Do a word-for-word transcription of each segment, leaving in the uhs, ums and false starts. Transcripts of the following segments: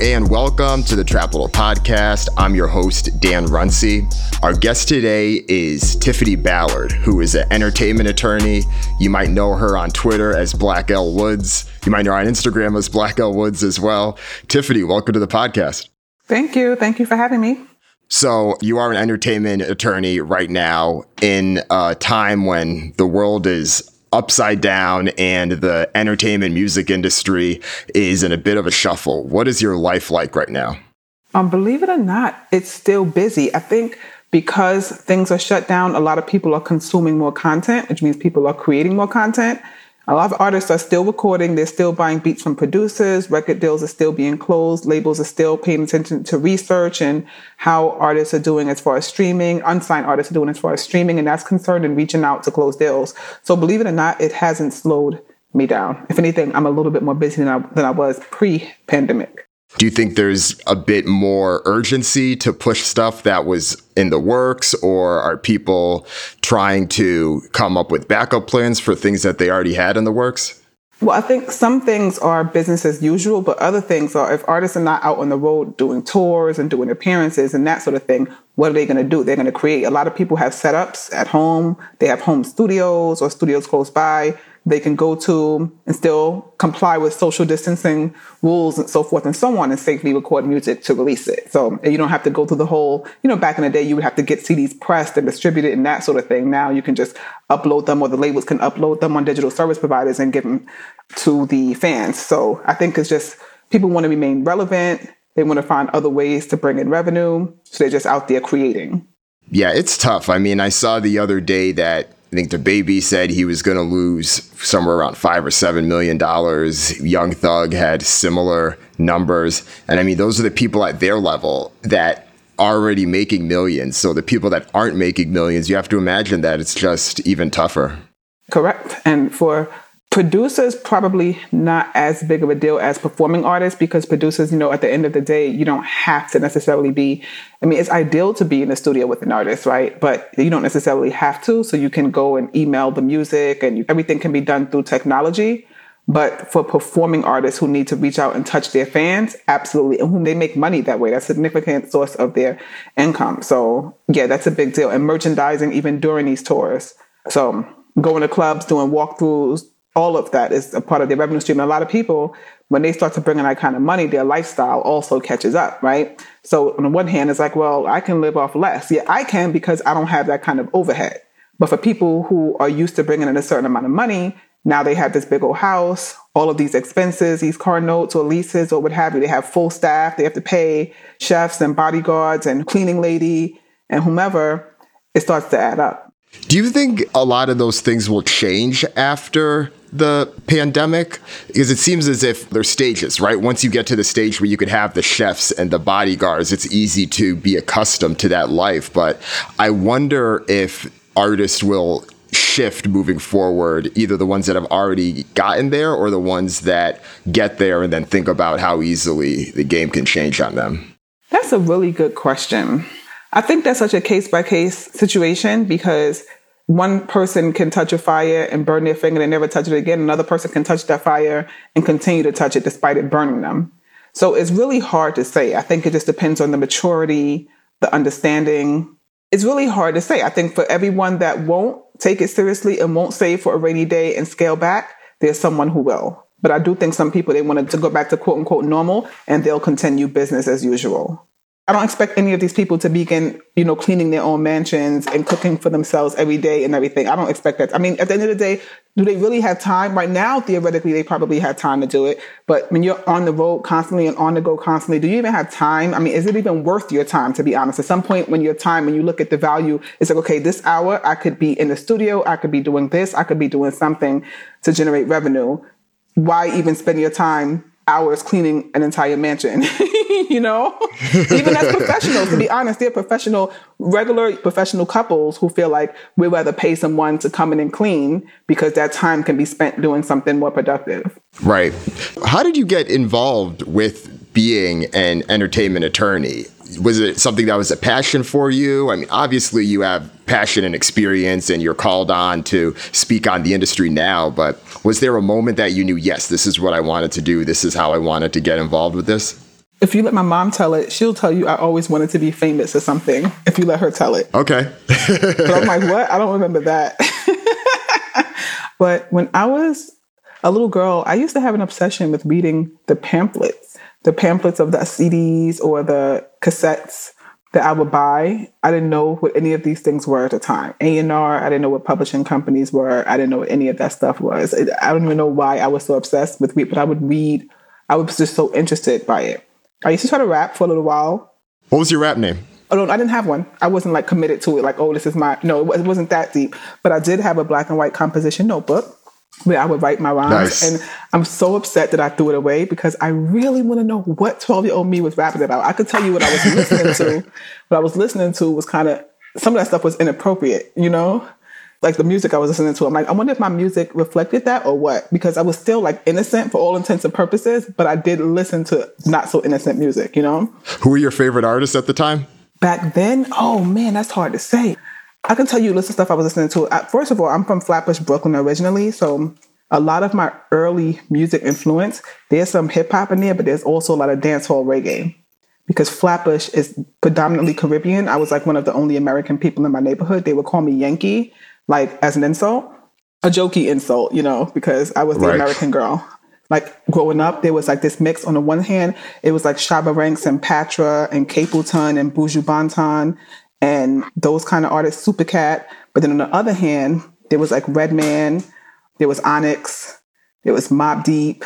and welcome to the Trapital Podcast. I'm your host, Dan Runcie. Our guest today is Tiffany Ballard, who is an entertainment attorney. You might know her on Twitter as Black Elle Woods. You might know her on Instagram as Black Elle Woods as well. Tiffany, welcome to the podcast. Thank you. Thank you for having me. So you are an entertainment attorney right now in a time when the world is upside down and the entertainment music industry is in a bit of a shuffle. What is your life like right now? Um, believe it or not, it's still busy. I think because things are shut down, a lot of people are consuming more content, which means people are creating more content. A lot of artists are still recording. They're still buying beats from producers. Record deals are still being closed. Labels are still paying attention to research and how artists are doing as far as streaming. Unsigned artists are doing as far as streaming, and that's concerned and reaching out to close deals. So believe it or not, it hasn't slowed me down. If anything, I'm a little bit more busy than I, than I was pre-pandemic. Do you think there's a bit more urgency to push stuff that was in the works, or are people trying to come up with backup plans for things that they already had in the works? Well, I think some things are business as usual, but other things are if artists are not out on the road doing tours and doing appearances and that sort of thing, what are they going to do? They're going to create. A lot of people have setups at home. They have home studios or studios close by they can go to and still comply with social distancing rules and so forth and so on and safely record music to release it. So you don't have to go through the whole, you know, back in the day, you would have to get C Ds pressed and distributed and that sort of thing. Now you can just upload them, or the labels can upload them on digital service providers and give them to the fans. So I think it's just people want to remain relevant. They want to find other ways to bring in revenue. So they're just out there creating. Yeah, it's tough. I mean, I saw the other day that I think DaBaby said he was going to lose somewhere around five or seven million dollars. Young Thug had similar numbers. And I mean, those are the people at their level that are already making millions. So the people that aren't making millions, you have to imagine that it's just even tougher. Correct. And for producers, probably not as big of a deal as performing artists, because producers, you know, at the end of the day, you don't have to necessarily be, I mean, it's ideal to be in the studio with an artist, right? But you don't necessarily have to. So you can go and email the music and you, everything can be done through technology. But for performing artists who need to reach out and touch their fans, absolutely, and whom they make money that way, that's a significant source of their income. So yeah, that's a big deal. And merchandising, even during these tours. So going to clubs, doing walkthroughs, all of that is a part of their revenue stream. And a lot of people, when they start to bring in that kind of money, their lifestyle also catches up, right? So on the one hand, it's like, well, I can live off less. Yeah, I can, because I don't have that kind of overhead. But for people who are used to bringing in a certain amount of money, now they have this big old house, all of these expenses, these car notes or leases or what have you. They have full staff. They have to pay chefs and bodyguards and cleaning lady and whomever. It starts to add up. Do you think a lot of those things will change after the pandemic? Because it seems as if there's stages, right? Once you get to the stage where you could have the chefs and the bodyguards, it's easy to be accustomed to that life. But I wonder if artists will shift moving forward, either the ones that have already gotten there or the ones that get there and then think about how easily the game can change on them. That's a really good question. I think that's such a case-by-case situation, because one person can touch a fire and burn their finger and never touch it again. Another person can touch that fire and continue to touch it despite it burning them. So it's really hard to say. I think it just depends on the maturity, the understanding. It's really hard to say. I think for everyone that won't take it seriously and won't save for a rainy day and scale back, there's someone who will. But I do think some people, they wanted to go back to quote-unquote normal, and they'll continue business as usual. I don't expect any of these people to begin, you know, cleaning their own mansions and cooking for themselves every day and everything. I don't expect that. I mean, at the end of the day, do they really have time? Right now, theoretically, they probably have time to do it. But when you're on the road constantly and on the go constantly, do you even have time? I mean, is it even worth your time, to be honest? At some point when your time, when you look at the value, it's like, okay, this hour, I could be in the studio. I could be doing this. I could be doing something to generate revenue. Why even spend your time hours cleaning an entire mansion, you know, even as professionals, to be honest, they're professional, regular professional couples who feel like we'd rather pay someone to come in and clean, because that time can be spent doing something more productive. Right. How did you get involved with being an entertainment attorney? Was it something that was a passion for you? I mean, obviously you have passion and experience and you're called on to speak on the industry now, but was there a moment that you knew, yes, this is what I wanted to do. This is how I wanted to get involved with this? if you let my mom tell it, she'll tell you I always wanted to be famous or something, if you let her tell it. Okay. But I'm like, what? I don't remember that. But when I was a little girl, I used to have an obsession with reading the pamphlets, the pamphlets of the C Ds or the cassettes that I would buy. I didn't know what any of these things were at the time. A and R, I didn't know what publishing companies were. I didn't know what any of that stuff was. I don't even know why I was so obsessed with it, but I would read. I was just so interested by it. I used to try to rap for a little while. What was your rap name? Oh, no, I didn't have one. I wasn't like committed to it. Like, oh, this is my, no, it wasn't that deep. But I did have a black and white composition notebook where I would write my rhymes. Nice. And I'm so upset that I threw it away because I really want to know what twelve-year-old me was rapping about. I could tell you what I was listening to. What I was listening to was kind of, some of that stuff was inappropriate, you know? Like the music I was listening to, I'm like, I wonder if my music reflected that or what? Because I was still like innocent for all intents and purposes, but I did listen to not so innocent music, you know? Who were your favorite artists at the time? Back then? Oh man, that's hard to say. I can tell you listen stuff I was listening to. First of all, I'm from Flatbush, Brooklyn originally. So a lot of my early music influence, there's some hip hop in there, but there's also a lot of dancehall reggae because Flatbush is predominantly Caribbean. I was like one of the only American people in my neighborhood. They would call me Yankee, like as an insult, a jokey insult, you know, because I was the right American girl. Like growing up, there was like this mix. On the one hand, it was like Shabba Ranks and Patra and Caputan and Buju Bujubantan and those kind of artists, Super Cat. But then on the other hand, there was like Redman, there was Onyx, there was Mobb Deep,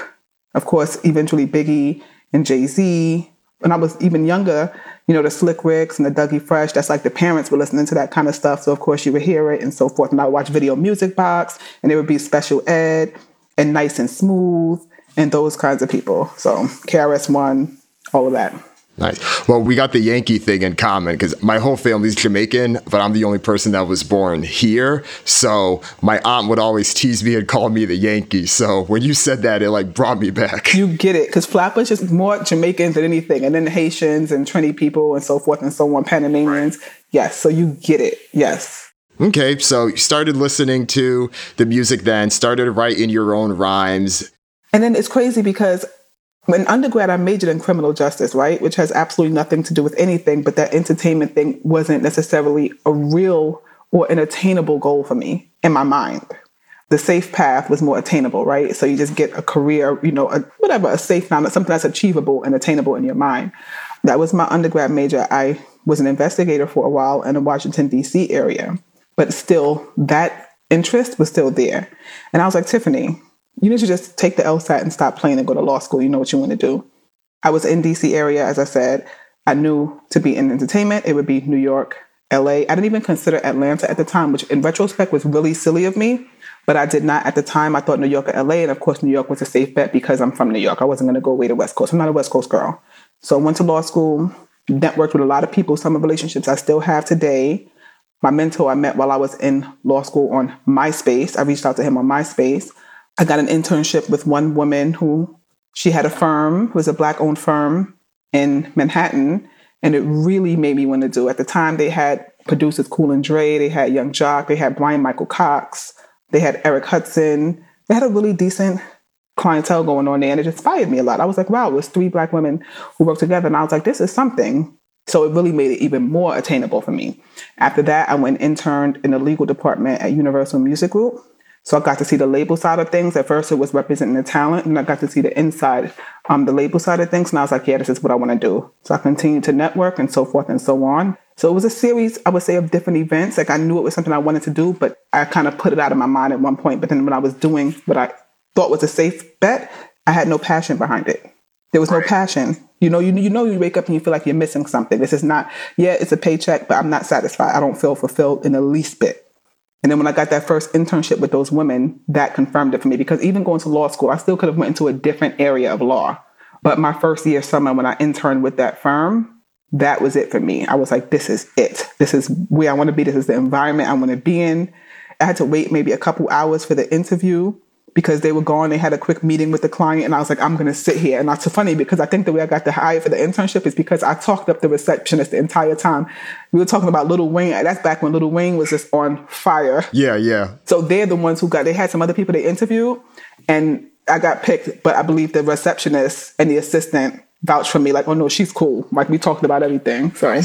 of course, eventually Biggie and Jay-Z. When I was even younger, you know, the Slick Ricks and the Dougie Fresh, that's like the parents were listening to that kind of stuff. So, of course, you would hear it and so forth. And I would watch Video Music Box and there would be Special Ed and Nice and Smooth and those kinds of people. So K R S One, all of that. Nice. Well, we got the Yankee thing in common because my whole family's Jamaican, but I'm the only person that was born here. So my aunt would always tease me and call me the Yankee. So when you said that, it like brought me back. You get it, because Flatbush is more Jamaicans than anything. And then Haitians and Trini people and so forth and so on, Panamanians. Right. Yes. So you get it. Yes. Okay. So you started listening to the music then, started writing your own rhymes. And then it's crazy because in undergrad, I majored in criminal justice, right? Which has absolutely nothing to do with anything, but that entertainment thing wasn't necessarily a real or an attainable goal for me in my mind. The safe path was more attainable, right? So you just get a career, you know, a, whatever, a safe, something that's achievable and attainable in your mind. That was my undergrad major. I was an investigator for a while in the Washington, D C area, but still that interest was still there. And I was like, Tiffany, you need to just take the LSAT and stop playing and go to law school. You know what you want to do. I was in D C area, as I said. I knew to be in entertainment, it would be New York, L A. I didn't even consider Atlanta at the time, which in retrospect was really silly of me. But I did not at the time. I thought New York or L A. And of course, New York was a safe bet because I'm from New York. I wasn't going to go away to West Coast. I'm not a West Coast girl. So I went to law school, networked with a lot of people, some of the relationships I still have today. My mentor I met while I was in law school on MySpace. I reached out to him on MySpace. I got an internship with one woman who, she had a firm, it was a Black-owned firm in Manhattan, and it really made me want to do it. At the time, they had producers Kool and Dre, they had Young Jock, they had Brian Michael Cox, they had Eric Hudson. They had a really decent clientele going on there, and it inspired me a lot. I was like, wow, it was three Black women who worked together, and I was like, this is something. So it really made it even more attainable for me. After that, I went and interned in the legal department at Universal Music Group. So I got to see the label side of things. At first, it was representing the talent, and I got to see the inside, um, the label side of things. And I was like, yeah, this is what I want to do. So I continued to network and so forth and so on. So it was a series, I would say, of different events. Like I knew it was something I wanted to do, but I kind of put it out of my mind at one point. But then when I was doing what I thought was a safe bet, I had no passion behind it. There was no passion. You know, you, you know, you wake up and you feel like you're missing something. This is not, yeah, it's a paycheck, but I'm not satisfied. I don't feel fulfilled in the least bit. And then when I got that first internship with those women, that confirmed it for me, because even going to law school, I still could have went into a different area of law. But my first year summer, when I interned with that firm, that was it for me. I was like, this is it. This is where I want to be. This is the environment I want to be in. I had to wait maybe a couple hours for the interview because they were gone. They had a quick meeting with the client. And I was like, I'm going to sit here. And that's so funny because I think the way I got the hire for the internship is because I talked up the receptionist the entire time. We were talking about Lil Wayne. That's back when Lil Wayne was just on fire. Yeah, yeah. So they're the ones who got, they had some other people they interviewed and I got picked, but I believe the receptionist and the assistant vouch for me, like, oh no, she's cool. Like, we talked about everything. Sorry.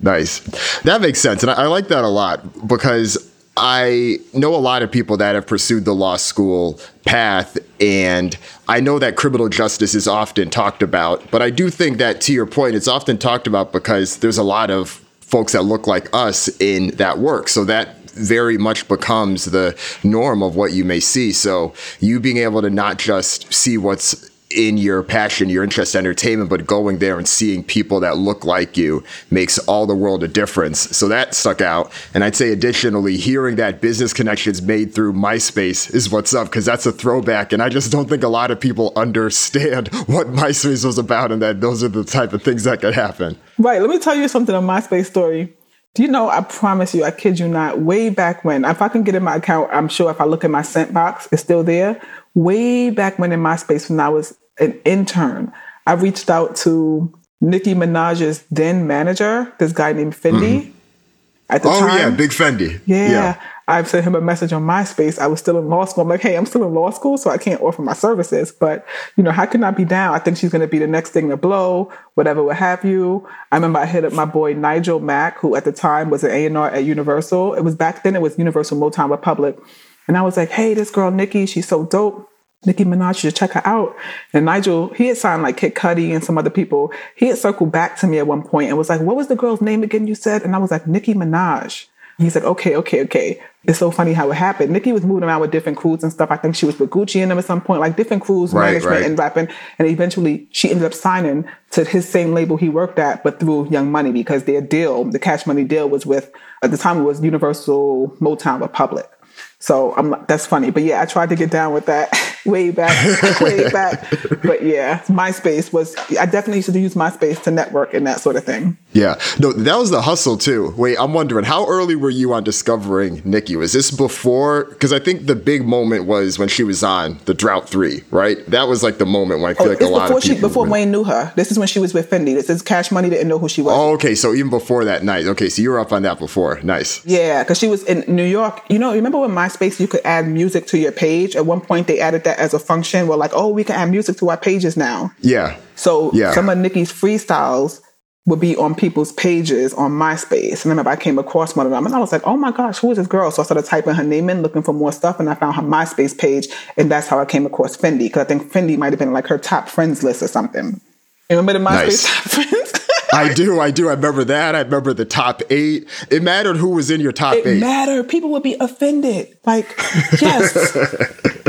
Nice. That makes sense. And I, I like that a lot, because I know a lot of people that have pursued the law school path, and I know that criminal justice is often talked about, but I do think that, to your point, it's often talked about because there's a lot of folks that look like us in that work. So that very much becomes the norm of what you may see. So you being able to not just see what's in your passion, your interest, entertainment, but going there and seeing people that look like you makes all the world a difference. So that stuck out. And I'd say additionally, hearing that business connections made through MySpace is what's up, because that's a throwback. And I just don't think a lot of people understand what MySpace was about, and that those are the type of things that could happen. Right. Let me tell you something, a MySpace story. Do you know, I promise you, I kid you not, way back when, if I can get in my account, I'm sure if I look in my sent box, it's still there. Way back when in MySpace, when I was an intern, I reached out to Nicki Minaj's then manager, this guy named Fendi. Mm-hmm. At the oh, time. yeah, Big Fendi. Yeah. yeah. I've sent him a message on MySpace. I was still in law school. I'm like, hey, I'm still in law school, so I can't offer my services. But, you know, how can I be down? I think she's going to be the next thing to blow, whatever what have you. I remember I hit up my boy Nigel Mack, who at the time was an A and R at Universal. It was back then, it was Universal Motown Republic. And I was like, hey, this girl, Nicki, she's so dope. Nicki Minaj, you should check her out. And Nigel, he had signed like Kid Cudi and some other people. He had circled back to me at one point and was like, what was the girl's name again you said? And I was like, Nicki Minaj. He's like, okay, okay, okay. It's so funny how it happened. Nicki was moving around with different crews and stuff. I think she was with Gucci and them at some point, like different crews, right, management right. and rapping. And eventually she ended up signing to his same label he worked at, but through Young Money, because their deal, the Cash Money deal, was with, at the time it was Universal Motown Republic. So I'm like, that's funny. But yeah, I tried to get down with that way back, way back. But yeah, MySpace was, I definitely used to use MySpace to network and that sort of thing. Yeah. No, that was the hustle too. Wait, I'm wondering, how early were you on discovering Nicki? Was this before? Because I think the big moment was when she was on The Drought three, right? That was like the moment when I feel oh, like a lot of people. She, before were... Wayne knew her. This is when she was with Fendi. This is Cash Money didn't know who she was. Oh, okay. So even before that night. Okay. So you were up on that before. Nice. Yeah. Because she was in New York. You know, remember when MySpace? Space you could add music to your page. At one point they added that as a function where like, oh, we can add music to our pages now. Yeah. So yeah. some of Nicki's freestyles would be on people's pages on MySpace. And I remember I came across one of them and I was like, oh my gosh, who is this girl? So I started typing her name in, looking for more stuff, and I found her MySpace page, and that's how I came across Fendi, because I think Fendi might have been like her top friends list or something. You remember the MySpace nice. top friends? I do. I do. I remember that. I remember the top eight. It mattered who was in your top it eight. It mattered. People would be offended. Like, yes.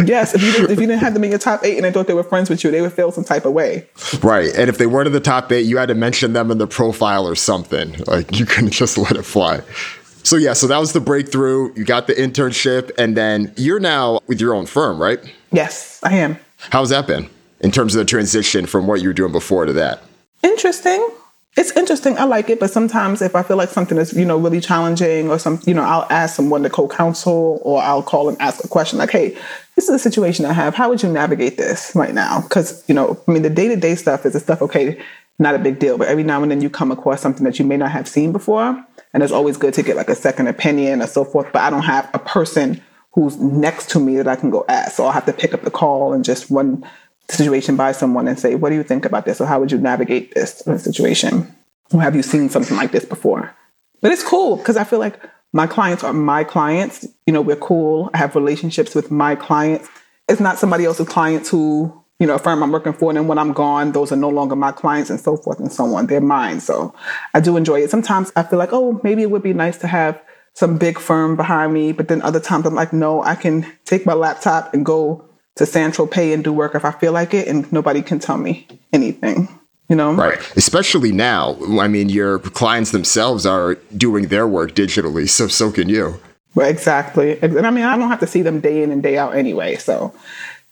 yes. If you, didn't, if you didn't have them in your top eight and they thought they were friends with you, they would feel some type of way. Right. And if they weren't in the top eight, you had to mention them in the profile or something. Like, you couldn't just let it fly. So, yeah. So that was the breakthrough. You got the internship. And then you're now with your own firm, right? Yes, I am. How's that been in terms of the transition from what you were doing before to that? Interesting. It's interesting. I like it. But sometimes if I feel like something is, you know, really challenging or some, you know, I'll ask someone to co-counsel, or I'll call and ask a question like, hey, this is a situation I have. How would you navigate this right now? Because, you know, I mean, the day-to-day stuff is the stuff, okay, not a big deal. But every now and then you come across something that you may not have seen before. And it's always good to get like a second opinion or so forth. But I don't have a person who's next to me that I can go ask. So I'll have to pick up the call and just run situation by someone and say, what do you think about this? Or how would you navigate this situation? Or have you seen something like this before? But it's cool because I feel like my clients are my clients. You know, we're cool. I have relationships with my clients. It's not somebody else's clients who, you know, a firm I'm working for. And then when I'm gone, those are no longer my clients and so forth and so on. They're mine. So I do enjoy it. Sometimes I feel like, oh, maybe it would be nice to have some big firm behind me. But then other times I'm like, no, I can take my laptop and go to San Tropez and do work if I feel like it, and nobody can tell me anything, you know? Right. Especially now. I mean, your clients themselves are doing their work digitally, so so can you. Right, exactly. And I mean, I don't have to see them day in and day out anyway, so.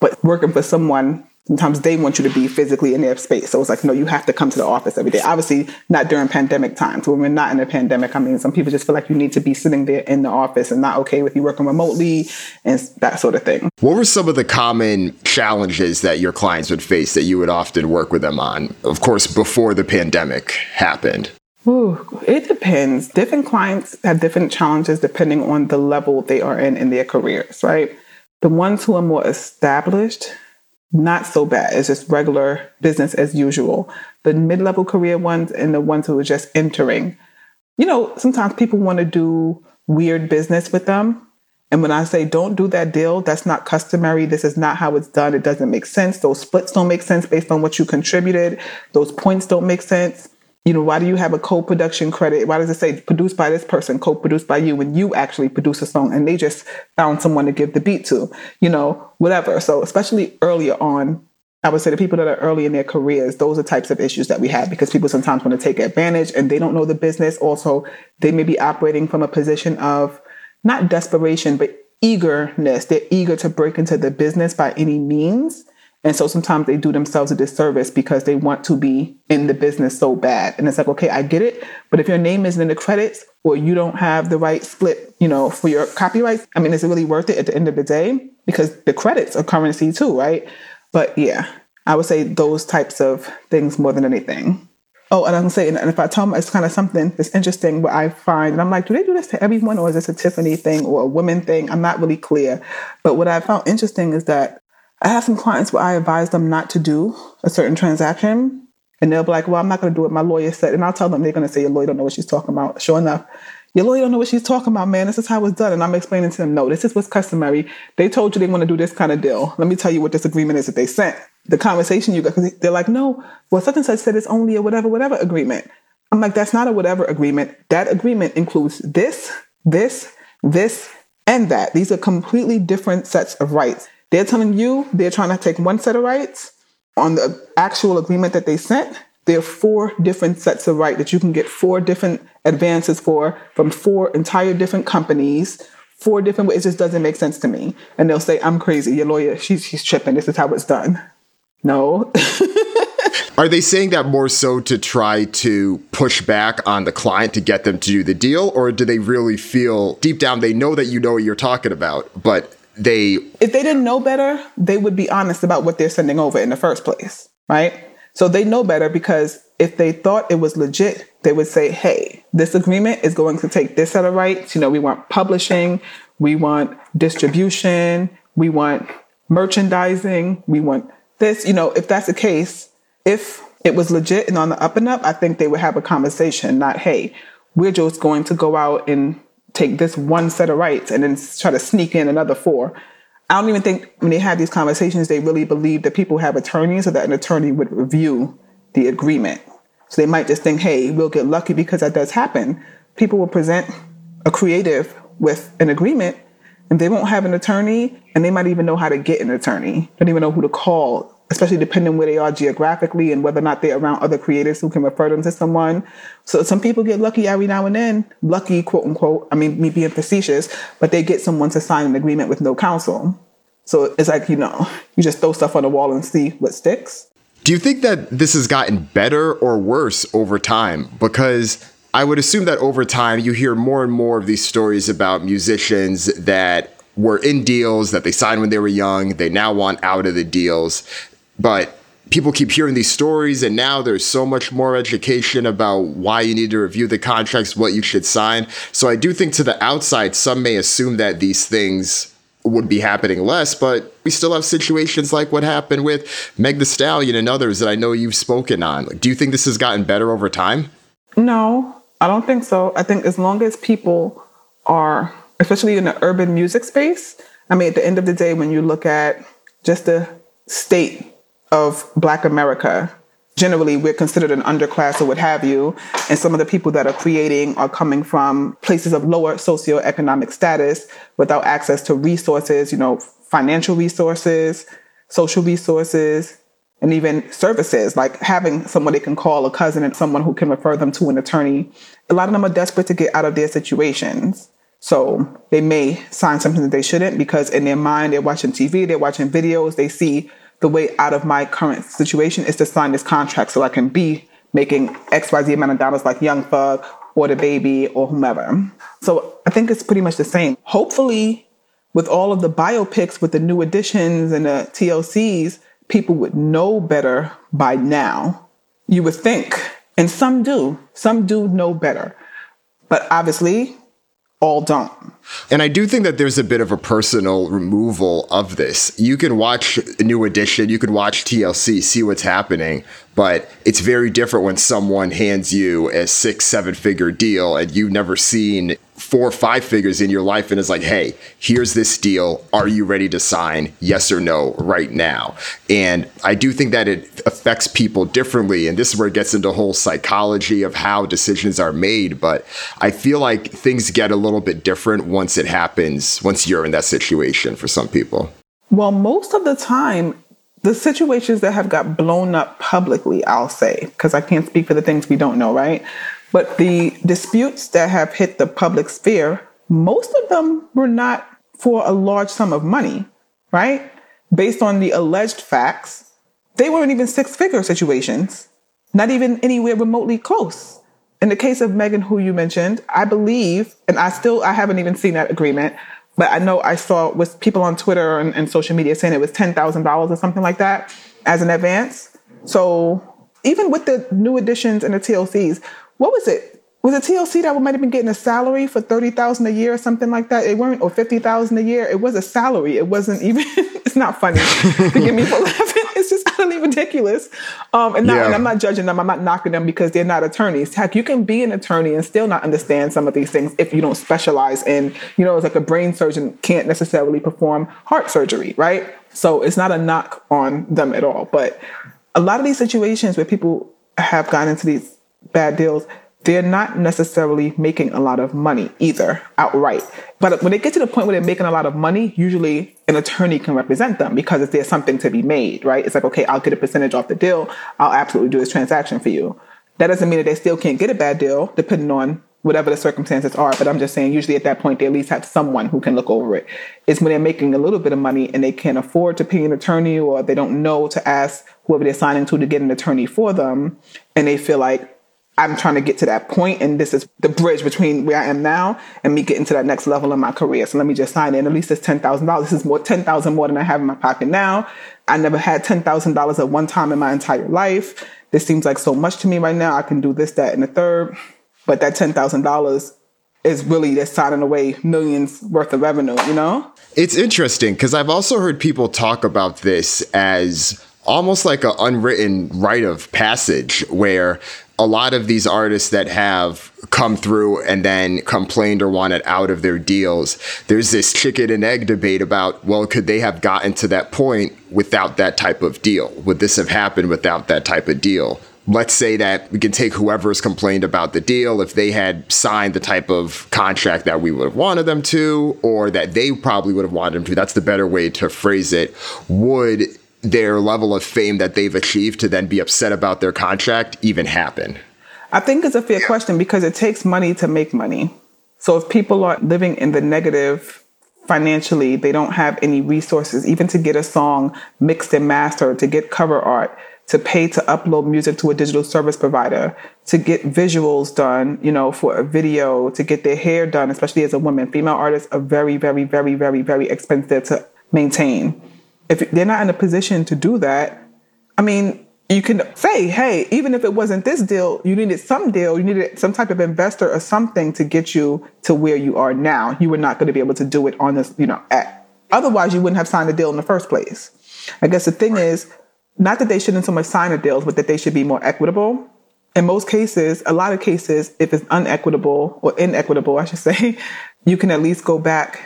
But working for someone, sometimes they want you to be physically in their space. So it's like, no, you have to come to the office every day. Obviously, not during pandemic times. When we're not in a pandemic, I mean, some people just feel like you need to be sitting there in the office and not okay with you working remotely and that sort of thing. What were some of the common challenges that your clients would face that you would often work with them on? Of course, before the pandemic happened. Ooh, it depends. Different clients have different challenges depending on the level they are in in their careers, right? The ones who are more established not so bad. It's just regular business as usual. The mid-level career ones and the ones who are just entering, you know, sometimes people want to do weird business with them. And when I say don't do that deal, that's not customary. This is not how it's done. It doesn't make sense. Those splits don't make sense based on what you contributed. Those points don't make sense. You know, why do you have a co-production credit? Why does it say produced by this person, co-produced by you, when you actually produce a song and they just found someone to give the beat to, you know, whatever. So especially earlier on, I would say the people that are early in their careers, those are types of issues that we have because people sometimes want to take advantage and they don't know the business. Also, they may be operating from a position of not desperation, but eagerness. They're eager to break into the business by any means. And so sometimes they do themselves a disservice because they want to be in the business so bad. And it's like, okay, I get it. But if your name isn't in the credits or you don't have the right split, you know, for your copyrights, I mean, is it really worth it at the end of the day? Because the credits are currency too, right? But yeah, I would say those types of things more than anything. Oh, and I'm saying, and if I tell them it's kind of something that's interesting, what I find, and I'm like, do they do this to everyone or is this a Tiffany thing or a women thing? I'm not really clear. But what I found interesting is that I have some clients where I advise them not to do a certain transaction and they'll be like, well, I'm not going to do what my lawyer said. And I'll tell them, they're going to say, your lawyer don't know what she's talking about. Sure enough, your lawyer don't know what she's talking about, man. This is how it's done. And I'm explaining to them, no, this is what's customary. They told you they want to do this kind of deal. Let me tell you what this agreement is that they sent. The conversation you got, because they're like, no, well, such and such said it's only a whatever, whatever agreement. I'm like, that's not a whatever agreement. That agreement includes this, this, this, and that. These are completely different sets of rights. They're telling you they're trying to take one set of rights. On the actual agreement that they sent, there are four different sets of rights that you can get four different advances for from four entire different companies. Four different ways. It just doesn't make sense to me. And they'll say, I'm crazy. Your lawyer, she's, she's tripping. This is how it's done. No. Are they saying that more so to try to push back on the client to get them to do the deal? Or do they really feel deep down they know that you know what you're talking about, but they... If they didn't know better, they would be honest about what they're sending over in the first place, right? So they know better because if they thought it was legit, they would say, hey, this agreement is going to take this set of rights. You know, we want publishing, we want distribution, we want merchandising, we want... This, you know, if that's the case, if it was legit and on the up and up, I think they would have a conversation, not, hey, we're just going to go out and take this one set of rights and then try to sneak in another four. I don't even think when they had these conversations, they really believe that people have attorneys or that an attorney would review the agreement. So they might just think, hey, we'll get lucky because that does happen. People will present a creative with an agreement and they won't have an attorney and they might even know how to get an attorney. Don't even know who to call, especially depending where they are geographically and whether or not they're around other creators who can refer them to someone. So some people get lucky every now and then, lucky, quote unquote, I mean, me being facetious, but they get someone to sign an agreement with no counsel. So it's like, you know, you just throw stuff on the wall and see what sticks. Do you think that this has gotten better or worse over time? Because I would assume that over time you hear more and more of these stories about musicians that were in deals that they signed when they were young. They now want out of the deals. But people keep hearing these stories, and now there's so much more education about why you need to review the contracts, what you should sign. So I do think to the outside, some may assume that these things would be happening less, but we still have situations like what happened with Meg Thee Stallion and others that I know you've spoken on. Like, do you think this has gotten better over time? No, I don't think so. I think as long as people are, especially in the urban music space, I mean, at the end of the day, when you look at just the state of Black America, generally we're considered an underclass or what have you. And some of the people that are creating are coming from places of lower socioeconomic status without access to resources, you know, financial resources, social resources, and even services, like having someone they can call, a cousin and someone who can refer them to an attorney. A lot of them are desperate to get out of their situations. So they may sign something that they shouldn't because in their mind, they're watching T V, they're watching videos, they see the way out of my current situation is to sign this contract so I can be making X Y Z amount of dollars like Young Thug or DaBaby or whomever. So I think it's pretty much the same. Hopefully, with all of the biopics, with the new additions and the T L Cs, people would know better by now. You would think, and some do, some do know better. But obviously, all don't. And I do think that there's a bit of a personal removal of this. You can watch New Edition, you can watch T L C, see what's happening, but it's very different when someone hands you a six, seven figure deal and you've never seen four or five figures in your life and is like, hey, here's this deal. Are you ready to sign? Yes or no right now. And I do think that it affects people differently. And this is where it gets into the whole psychology of how decisions are made. But I feel like things get a little bit different once it happens, once you're in that situation for some people. Well, most of the time, the situations that have got blown up publicly, I'll say, because I can't speak for the things we don't know, right? But the disputes that have hit the public sphere, most of them were not for a large sum of money, right? Based on the alleged facts, they weren't even six-figure situations, not even anywhere remotely close. In the case of Megan, who you mentioned, I believe, and I still, I haven't even seen that agreement, but I know I saw with people on Twitter and, and social media saying it was ten thousand dollars or something like that as an advance. So even with the New Editions and the T L Cs, what was it? Was it T L C that might have been getting a salary for thirty thousand dollars a year or something like that? It weren't, or fifty thousand dollars a year. It was a salary. It wasn't even, it's not funny to get me for laughing. It's just utterly ridiculous. Um, and, not, yeah. and I'm not judging them. I'm not knocking them because they're not attorneys. Heck, you can be an attorney and still not understand some of these things if you don't specialize in, you know, it's like a brain surgeon can't necessarily perform heart surgery, right? So it's not a knock on them at all. But a lot of these situations where people have gotten into these bad deals, they're not necessarily making a lot of money either outright. But when they get to the point where they're making a lot of money, usually an attorney can represent them because if there's something to be made, right? It's like, okay, I'll get a percentage off the deal. I'll absolutely do this transaction for you. That doesn't mean that they still can't get a bad deal depending on whatever the circumstances are. But I'm just saying, usually at that point, they at least have someone who can look over it. It's when they're making a little bit of money and they can't afford to pay an attorney or they don't know to ask whoever they're signing to to get an attorney for them. And they feel like, I'm trying to get to that point, and this is the bridge between where I am now and me getting to that next level in my career. So let me just sign in. At least it's ten thousand dollars. This is more ten thousand dollars more than I have in my pocket now. I never had ten thousand dollars at one time in my entire life. This seems like so much to me right now. I can do this, that, and the third. But that ten thousand dollars is really just signing away millions worth of revenue, you know? It's interesting because I've also heard people talk about this as almost like an unwritten rite of passage where a lot of these artists that have come through and then complained or wanted out of their deals, there's this chicken and egg debate about, well, could they have gotten to that point without that type of deal? Would this have happened without that type of deal? Let's say that we can take whoever's complained about the deal, if they had signed the type of contract that we would have wanted them to, or that they probably would have wanted them to, that's the better way to phrase it, would their level of fame that they've achieved to then be upset about their contract even happen? I think it's a fair question because it takes money to make money. So if people are living in the negative financially, they don't have any resources, even to get a song mixed and mastered, to get cover art, to pay to upload music to a digital service provider, to get visuals done, you know, for a video, to get their hair done, especially as a woman. Female artists are very, very, very, very, very expensive to maintain. If they're not in a position to do that, I mean, you can say, hey, even if it wasn't this deal, you needed some deal, you needed some type of investor or something to get you to where you are now. You were not going to be able to do it on this, you know, at. Otherwise you wouldn't have signed a deal in the first place. I guess the thing is, not that they shouldn't so much sign a deal, but that they should be more equitable. In most cases, a lot of cases, if it's unequitable or inequitable, I should say, you can at least go back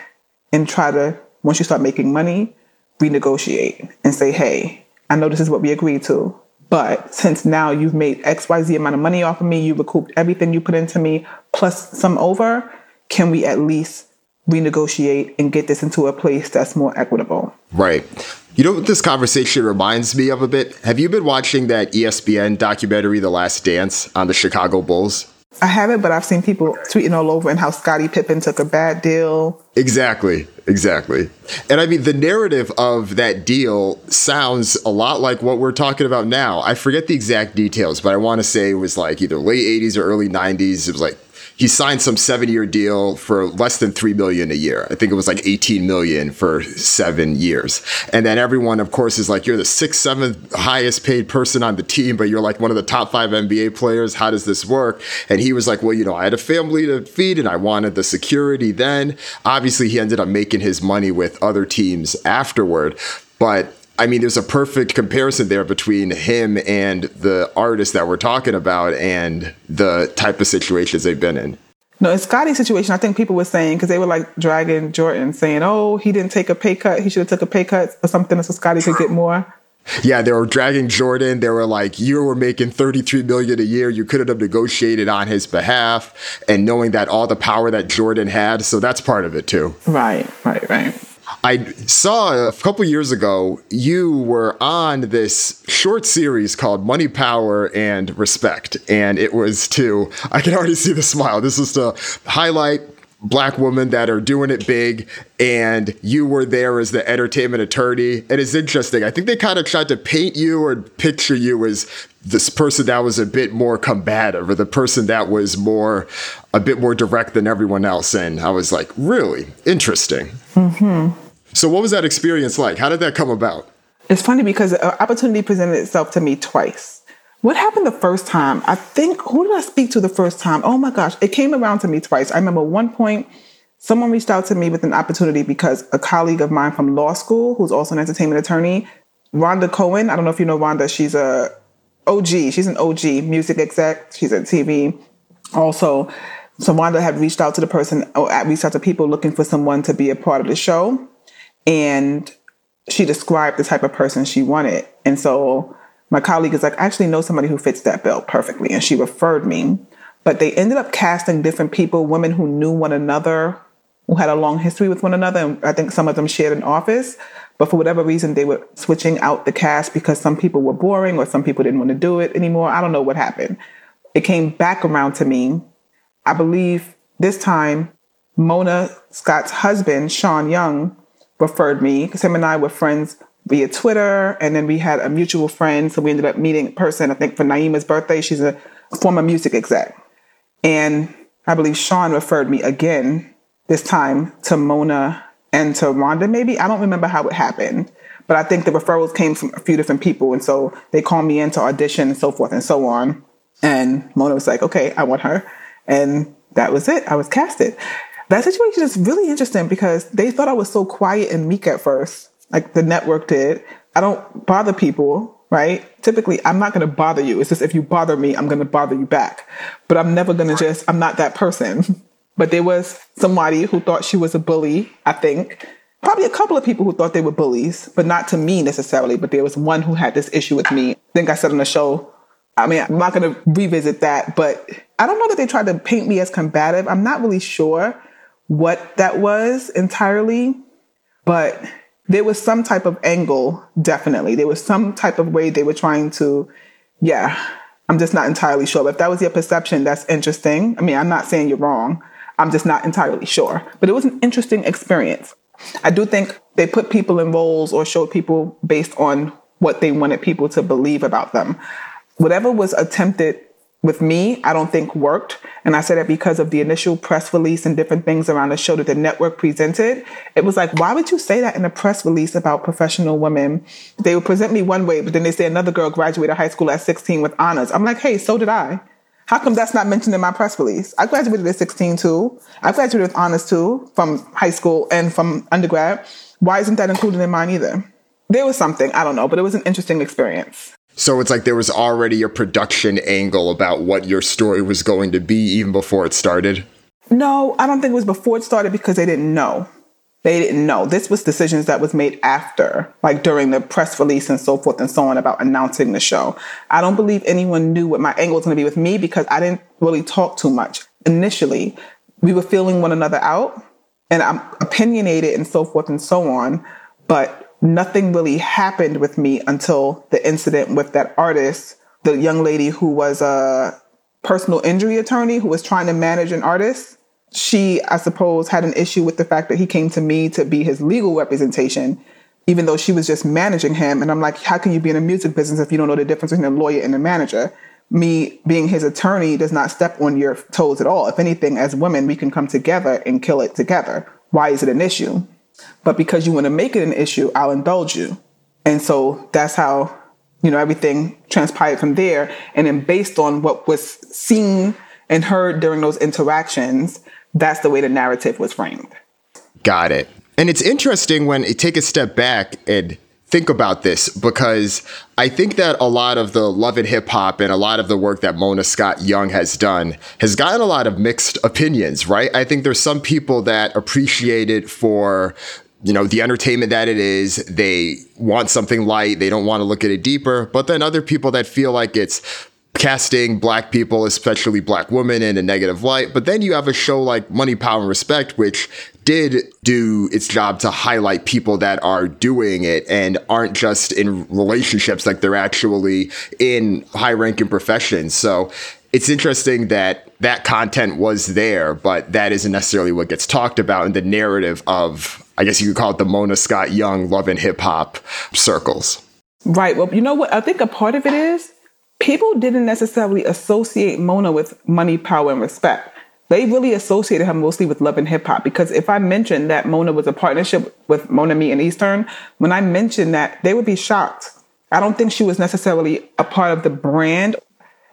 and try to, once you start making money, renegotiate and say, hey, I know this is what we agreed to, but since now you've made X Y Z amount of money off of me, you recouped everything you put into me, plus some over, can we at least renegotiate and get this into a place that's more equitable? Right. You know what this conversation reminds me of a bit? Have you been watching that E S P N documentary, The Last Dance, on the Chicago Bulls? I haven't, but I've seen people tweeting all over and how Scottie Pippen took a bad deal. Exactly. Exactly. And I mean, the narrative of that deal sounds a lot like what we're talking about now. I forget the exact details, but I want to say it was like either late eighties or early nineties. It was like he signed some seven-year deal for less than three million dollars a year. I think it was like eighteen million dollars for seven years. And then everyone, of course, is like, you're the sixth, seventh highest paid person on the team, but you're like one of the top five N B A players. How does this work? And he was like, well, you know, I had a family to feed and I wanted the security then. Obviously, he ended up making his money with other teams afterward. But I mean, there's a perfect comparison there between him and the artists that we're talking about and the type of situations they've been in. No, it's Scotty's situation. I think people were saying, because they were like dragging Jordan, saying, oh, he didn't take a pay cut. He should have took a pay cut or something so Scotty could get more. Yeah, they were dragging Jordan. They were like, you were making thirty-three million dollars a year. You could have negotiated on his behalf, and knowing that all the power that Jordan had. So that's part of it, too. Right, right, right. I saw a couple years ago, you were on this short series called Money, Power, and Respect. And it was to, I can already see the smile. This was to highlight Black women that are doing it big. And you were there as the entertainment attorney. And it's interesting. I think they kind of tried to paint you or picture you as this person that was a bit more combative, or the person that was more, a bit more direct than everyone else. And I was like, really interesting. Mm-hmm. So what was that experience like? How did that come about? It's funny because an opportunity presented itself to me twice. What happened the first time? I think, who did I speak to the first time? Oh my gosh, it came around to me twice. I remember one point, someone reached out to me with an opportunity because a colleague of mine from law school, who's also an entertainment attorney, Rhonda Cohen, I don't know if you know Rhonda, she's a O G. She's an O G music exec. She's on T V also. So Rhonda had reached out to the person, or reached out to people looking for someone to be a part of the show. And she described the type of person she wanted. And so my colleague is like, I actually know somebody who fits that bill perfectly. And she referred me. But they ended up casting different people, women who knew one another, who had a long history with one another. And I think some of them shared an office. But for whatever reason, they were switching out the cast because some people were boring or some people didn't want to do it anymore. I don't know what happened. It came back around to me. I believe this time, Mona Scott's husband, Sean Young, referred me because him and I were friends via Twitter. And then we had a mutual friend. So we ended up meeting in person, I think, for Naima's birthday. She's a former music exec. And I believe Sean referred me again, this time to Mona and to Rhonda, maybe. I don't remember how it happened, but I think the referrals came from a few different people. And so they called me in to audition and so forth and so on. And Mona was like, okay, I want her. And that was it. I was casted. That situation is really interesting because they thought I was so quiet and meek at first, like the network did. I don't bother people, right? Typically, I'm not going to bother you. It's just if you bother me, I'm going to bother you back. But I'm never going to just, I'm not that person. But there was somebody who thought she was a bully, I think. Probably a couple of people who thought they were bullies, but not to me necessarily. But there was one who had this issue with me. I think I said on the show, I mean, I'm not going to revisit that, but I don't know that they tried to paint me as combative. I'm not really sure what that was entirely, but there was some type of angle, definitely. There was some type of way they were trying to, yeah, I'm just not entirely sure. But if that was your perception, that's interesting. I mean, I'm not saying you're wrong. I'm just not entirely sure. But it was an interesting experience. I do think they put people in roles or showed people based on what they wanted people to believe about them. Whatever was attempted with me, I don't think worked. And I say that because of the initial press release and different things around the show that the network presented. It was like, why would you say that in a press release about professional women? They would present me one way, but then they say another girl graduated high school at sixteen with honors. I'm like, hey, so did I. How come that's not mentioned in my press release? I graduated at sixteen too. I graduated with honors too from high school and from undergrad. Why isn't that included in mine either? There was something, I don't know, but it was an interesting experience. So it's like there was already a production angle about what your story was going to be even before it started? No, I don't think it was before it started because they didn't know. They didn't know. This was decisions that was made after, like during the press release and so forth and so on about announcing the show. I don't believe anyone knew what my angle was going to be with me because I didn't really talk too much. Initially, we were feeling one another out and I'm opinionated and so forth and so on, but nothing really happened with me until the incident with that artist, the young lady who was a personal injury attorney who was trying to manage an artist. She, I suppose, had an issue with the fact that he came to me to be his legal representation, even though she was just managing him. And I'm like, how can you be in a music business if you don't know the difference between a lawyer and a manager? me being his attorney does not step on your toes at all. If anything, as women, we can come together and kill it together. Why is it an issue? But because you want to make it an issue, I'll indulge you. And so that's how, you know, everything transpired from there. And then based on what was seen and heard during those interactions, that's the way the narrative was framed. Got it. And it's interesting when you take a step back and think about this, because I think that a lot of the Love and Hip Hop and a lot of the work that Mona Scott Young has done has gotten a lot of mixed opinions, right? I think there's some people that appreciate it for, you know, the entertainment that it is. They want something light. They don't want to look at it deeper. But then other people that feel like it's casting Black people, especially Black women, in a negative light. But then you have a show like Money, Power, and Respect, which did do its job to highlight people that are doing it and aren't just in relationships, like they're actually in high-ranking professions. So it's interesting that that content was there, but that isn't necessarily what gets talked about in the narrative of, I guess you could call it, the Mona Scott Young Love and Hip Hop circles. Right. Well, you know what? I think a part of it is people didn't necessarily associate Mona with Money, Power, and Respect. They really associated her mostly with Love and Hip Hop, because if I mentioned that Mona was a partnership with Mona, Me, and Eastern, when I mentioned that, they would be shocked. I don't think she was necessarily a part of the brand.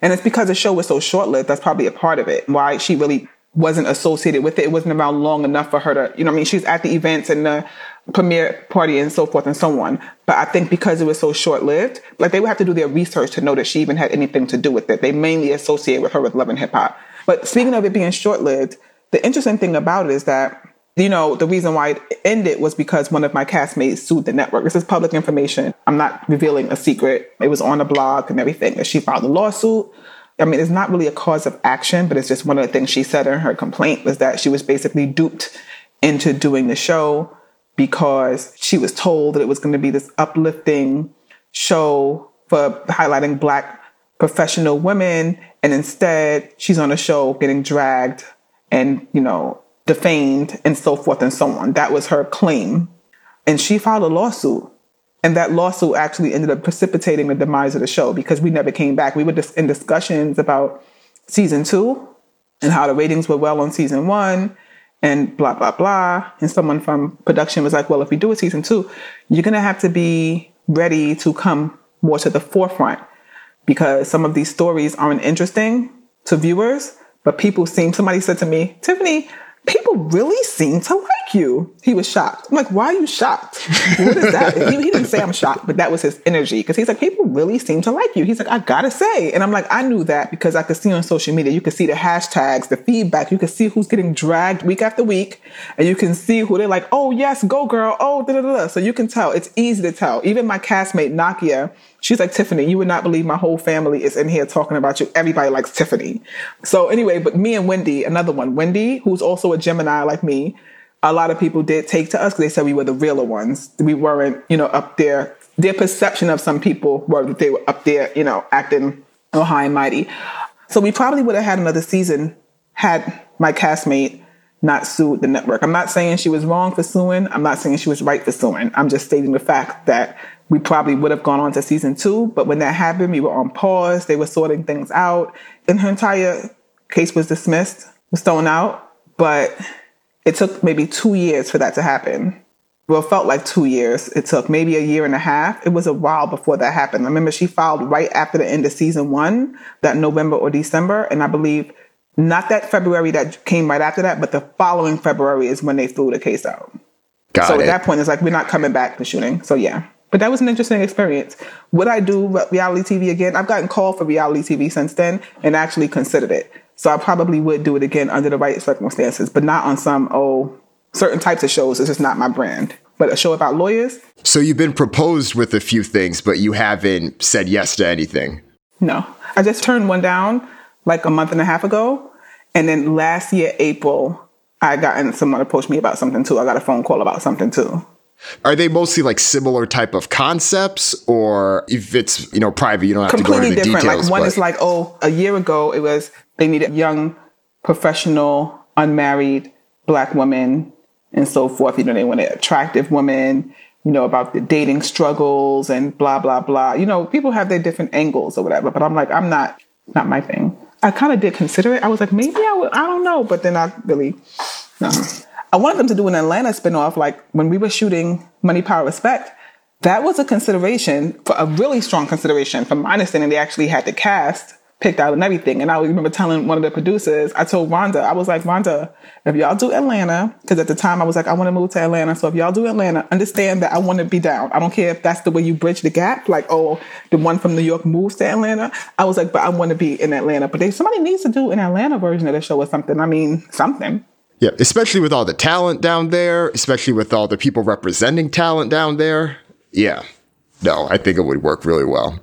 And it's because the show was so short-lived, that's probably a part of it, why she really wasn't associated with it. It wasn't around long enough for her to, you know what I mean? She's at the events and the premiere party and so forth and so on. But I think because it was so short-lived, like they would have to do their research to know that she even had anything to do with it. They mainly associate with her with Love and Hip Hop. But speaking of it being short-lived, the interesting thing about it is that, you know, the reason why it ended was because one of my castmates sued the network. This is public information. I'm not revealing a secret. It was on a blog and everything. She filed a lawsuit. I mean, it's not really a cause of action, but it's just one of the things she said in her complaint was that she was basically duped into doing the show because she was told that it was going to be this uplifting show for highlighting Black professional women. And instead, she's on a show getting dragged and, you know, defamed and so forth and so on. That was her claim. And she filed a lawsuit. And that lawsuit actually ended up precipitating the demise of the show because we never came back. We were just in discussions about season two and how the ratings were well on season one and blah, blah, blah. And someone from production was like, well, if we do a season two, you're going to have to be ready to come more to the forefront because some of these stories aren't interesting to viewers, but people seem, somebody said to me, Tiffany, people really seem to like you. He was shocked. I'm like, why are you shocked? What is that? he, he didn't say I'm shocked, but that was his energy. Because he's like, people really seem to like you. He's like, I gotta say. And I'm like, I knew that because I could see on social media, you could see the hashtags, the feedback. You could see who's getting dragged week after week. And you can see who they're like, oh, yes, go girl. Oh, da da da. So you can tell. It's easy to tell. Even my castmate, Nakia, she's like, Tiffany, you would not believe my whole family is in here talking about you. Everybody likes Tiffany. So anyway, but me and Wendy, another one, Wendy, who's also a Gemini like me, a lot of people did take to us because they said we were the realer ones. We weren't, you know, up there. Their perception of some people were that they were up there, you know, acting high and mighty. So we probably would have had another season had my castmate not sued the network. I'm not saying she was wrong for suing. I'm not saying she was right for suing. I'm just stating the fact that we probably would have gone on to season two, but when that happened, we were on pause. They were sorting things out, and her entire case was dismissed, was thrown out. But it took maybe two years for that to happen. Well, it felt like two years. It took maybe a year and a half. It was a while before that happened. I remember she filed right after the end of season one, that November or December, and I believe not that February that came right after that, but the following February is when they threw the case out. Got so it. At that point, it's like, we're not coming back to shooting. So yeah. But that was an interesting experience. Would I do reality T V again? I've gotten called for reality T V since then and actually considered it. So I probably would do it again under the right circumstances, but not on some, oh, certain types of shows. It's just not my brand. But a show about lawyers. So you've been proposed with a few things, but you haven't said yes to anything. No. I just turned one down like a month and a half ago. And then last year, April, I got, and someone approached me about something too. I got a phone call about something too. Are they mostly like similar type of concepts, or if it's, you know, private, you don't have completely to go into the details? Like one but... is like, oh, a year ago it was they needed young, professional, unmarried Black women and so forth. You know, they wanted attractive women, you know, about the dating struggles and blah, blah, blah. You know, people have their different angles or whatever, but I'm like, I'm not not my thing. I kind of did consider it. I was like, maybe I would, I don't know. But then I really, no. I wanted them to do an Atlanta spinoff. Like when we were shooting Money, Power, Respect, that was a consideration, for a really strong consideration. From my understanding, they actually had the cast picked out and everything. And I remember telling one of the producers, I told Rhonda, I was like, Rhonda, if y'all do Atlanta, because at the time I was like, I want to move to Atlanta. So if y'all do Atlanta, understand that I want to be down. I don't care if that's the way you bridge the gap. Like, oh, the one from New York moves to Atlanta. I was like, but I want to be in Atlanta. But they, somebody needs to do an Atlanta version of the show or something. I mean, something. Yeah, especially with all the talent down there, especially with all the people representing talent down there. Yeah, no, I think it would work really well.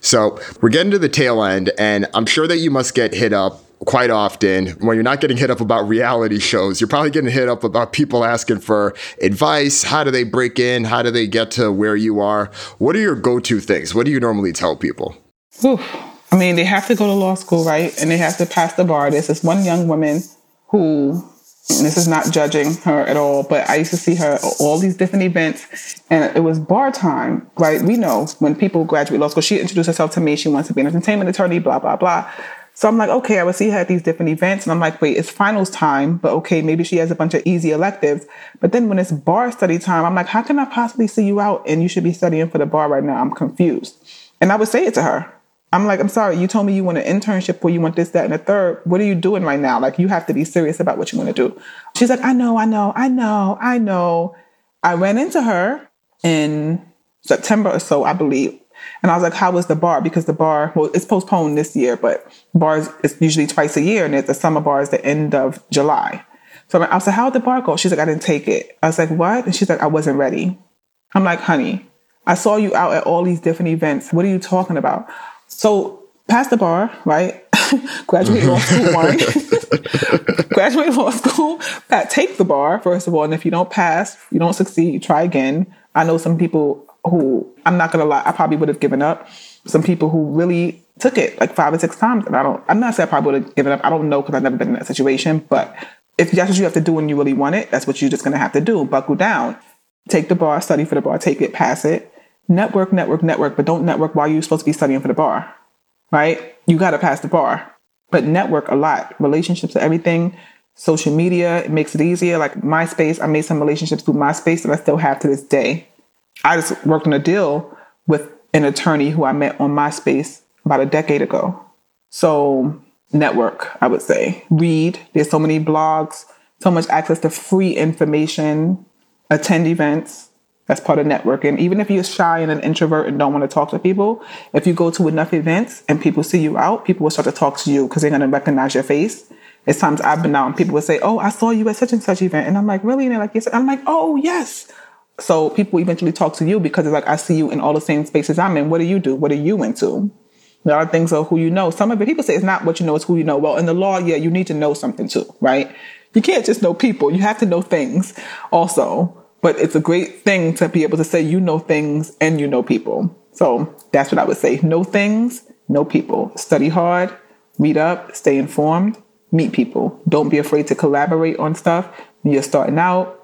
So we're getting to the tail end, and I'm sure that you must get hit up quite often. When you're not getting hit up about reality shows, you're probably getting hit up about people asking for advice. How do they break in? How do they get to where you are? What are your go-to things? What do you normally tell people? Oof. I mean, they have to go to law school, right? And they have to pass the bar. There's this one young woman who... and this is not judging her at all, but I used to see her at all these different events, and it was bar time, right? We know when people graduate law school, she introduced herself to me. She wants to be an entertainment attorney, blah, blah, blah. So I'm like, okay, I would see her at these different events, and I'm like, wait, it's finals time, but okay, maybe she has a bunch of easy electives. But then when it's bar study time, I'm like, how can I possibly see you out and you should be studying for the bar right now? I'm confused. And I would say it to her. I'm like, I'm sorry, you told me you want an internship or you want this, that, and the third. What are you doing right now? Like, you have to be serious about what you want to do. She's like, I know, I know, I know, I know. I ran into her in September or so, I believe. And I was like, how was the bar? Because the bar, well, it's postponed this year, but bars is usually twice a year. And it's the summer bar is the end of July. So I was like, how'd the bar go? She's like, I didn't take it. I was like, what? And she's like, I wasn't ready. I'm like, honey, I saw you out at all these different events. What are you talking about? So pass the bar, right? Graduate law school, one. Graduate law school, take the bar, first of all. And if you don't pass, you don't succeed, you try again. I know some people who, I'm not going to lie, I probably would have given up. Some people who really took it like five or six times. And I don't, I'm not saying I probably would have given up. I don't know because I've never been in that situation. But if that's what you have to do and you really want it, that's what you're just going to have to do. Buckle down, take the bar, study for the bar, take it, pass it. Network, network, network, but don't network while you're supposed to be studying for the bar, right? You got to pass the bar, but network a lot. Relationships and everything, social media, it makes it easier. Like MySpace, I made some relationships through MySpace that I still have to this day. I just worked on a deal with an attorney who I met on MySpace about a decade ago. So network, I would say. Read. There's so many blogs, so much access to free information. Attend events. That's part of networking. Even if you're shy and an introvert and don't want to talk to people, if you go to enough events and people see you out, people will start to talk to you because they're going to recognize your face. It's times I've been out and people will say, oh, I saw you at such and such event. And I'm like, really? And they're like, yes. I'm like, oh, yes. So people eventually talk to you because it's like, I see you in all the same spaces I'm in. What do you do? What are you into? There are things of who you know. Some of it, people say it's not what you know, it's who you know. Well, in the law, yeah, you need to know something too, right? You can't just know people. You have to know things also. But it's a great thing to be able to say you know things and you know people. So that's what I would say. Know things, know people. Study hard, read up, stay informed, meet people. Don't be afraid to collaborate on stuff when you're starting out.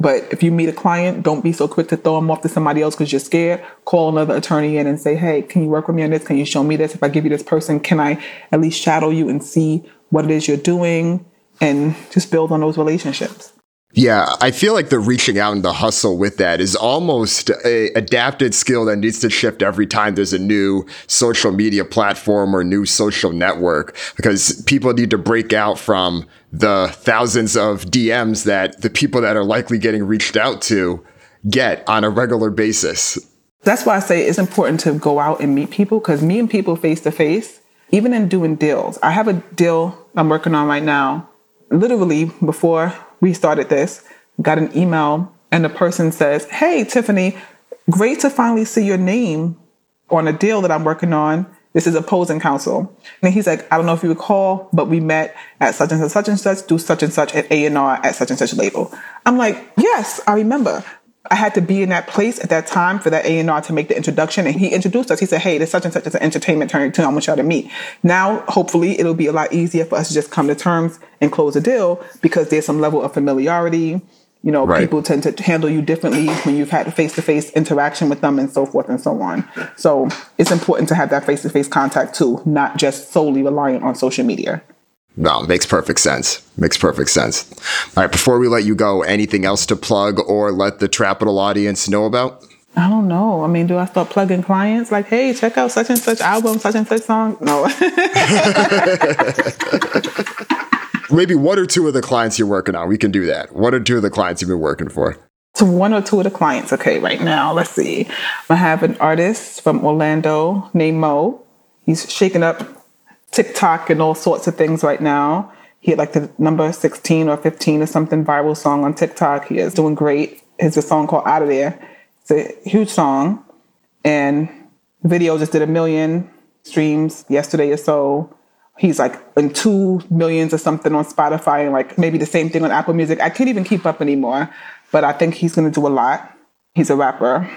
But if you meet a client, don't be so quick to throw them off to somebody else because you're scared. Call another attorney in and say, hey, can you work with me on this? Can you show me this? If I give you this person, can I at least shadow you and see what it is you're doing? And just build on those relationships. Yeah, I feel like the reaching out and the hustle with that is almost a adapted skill that needs to shift every time there's a new social media platform or new social network, because people need to break out from the thousands of D Ms that the people that are likely getting reached out to get on a regular basis. That's why I say it's important to go out and meet people, because meeting people face to face, even in doing deals. I have a deal I'm working on right now. Literally before we started this, got an email and the person says, hey, Tiffany, great to finally see your name on a deal that I'm working on. This is opposing counsel. And he's like, I don't know if you recall, but we met at such and such, such and such, do such and such at A and R at such and such label. I'm like, yes, I remember. I had to be in that place at that time for that A and R to make the introduction. And he introduced us. He said, hey, there's such and such as an entertainment attorney. I want y'all to meet. Now, hopefully, it'll be a lot easier for us to just come to terms and close a deal because there's some level of familiarity. You know, right. people tend to handle you differently when you've had a face-to-face interaction with them and so forth and so on. So it's important to have that face-to-face contact too, not just solely reliant on social media. No, makes perfect sense. Makes perfect sense. All right, before we let you go, anything else to plug or let the Trapital audience know about? I don't know. I mean, do I start plugging clients? Like, hey, check out such and such album, such and such song? No. Maybe one or two of the clients you're working on. We can do that. One or two of the clients you've been working for. So one or two of the clients. Okay, right now, let's see. I have an artist from Orlando named Mo. He's shaking up TikTok and all sorts of things right now. He had like the number sixteen or fifteen or something viral song on TikTok. He is doing great. It's a song called Out of There. It's a huge song. And the video just did a million streams yesterday or so. He's like in two millions or something on Spotify and like maybe the same thing on Apple Music. I can't even keep up anymore, but I think he's going to do a lot. He's a rapper.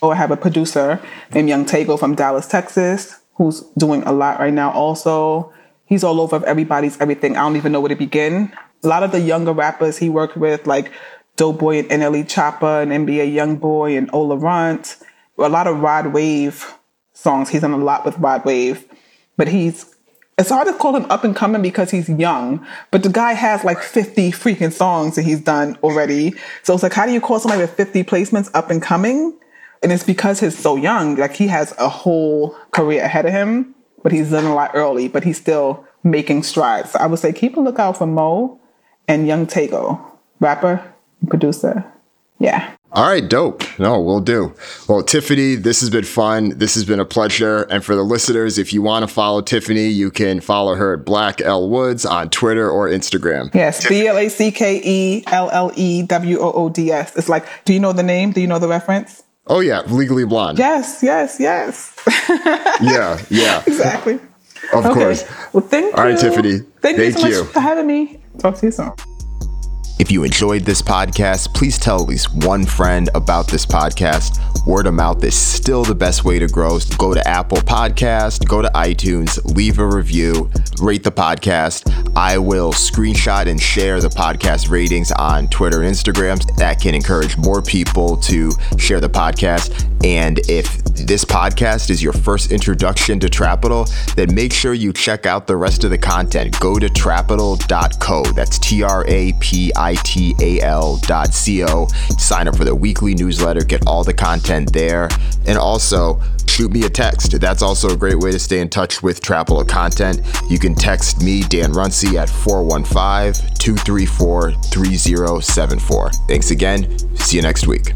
Oh, I have a producer named Young Tego from Dallas, Texas, who's doing a lot right now also. He's all over everybody's everything. I don't even know where to begin. A lot of the younger rappers he worked with, like Doughboy and N L E Choppa and N B A Youngboy and Ola Runt, a lot of Rod Wave songs. He's done a lot with Rod Wave, but he's It's hard to call him up and coming because he's young, but the guy has like fifty freaking songs that he's done already. So it's like, how do you call somebody with fifty placements up and coming? And it's because he's so young. Like he has a whole career ahead of him, but he's done a lot early, but he's still making strides. So I would say keep a lookout for Mo and Young Tego, rapper, producer. Yeah. All right, dope. No, we'll do. Well, Tiffany, this has been fun. This has been a pleasure. And for the listeners, if you want to follow Tiffany, you can follow her at Black Elle Woods on Twitter or Instagram. Yes, B L A C K E L L E W O O D S. It's like, do you know the name? Do you know the reference? Oh, yeah. Legally Blonde. Yes, yes, yes. yeah, yeah. Exactly. Of okay. course. Well, thank you. All right, Tiffany. Thank, thank you so you. much for having me. Talk to you soon. If you enjoyed this podcast, please tell at least one friend about this podcast. Word of mouth is still the best way to grow. So go to Apple Podcast, go to iTunes, leave a review, rate the podcast. I will screenshot and share the podcast ratings on Twitter and Instagram. That can encourage more people to share the podcast. And if this podcast is your first introduction to Trapital, then make sure you check out the rest of the content. Go to trapital dot co. That's T R A P I T A L dot C O. Sign up for the weekly newsletter, get all the content there. And also shoot me a text. That's also a great way to stay in touch with Trapital content. You can text me, Dan Runcie, at four one five, two three four, three zero seven four. Thanks again. See you next week.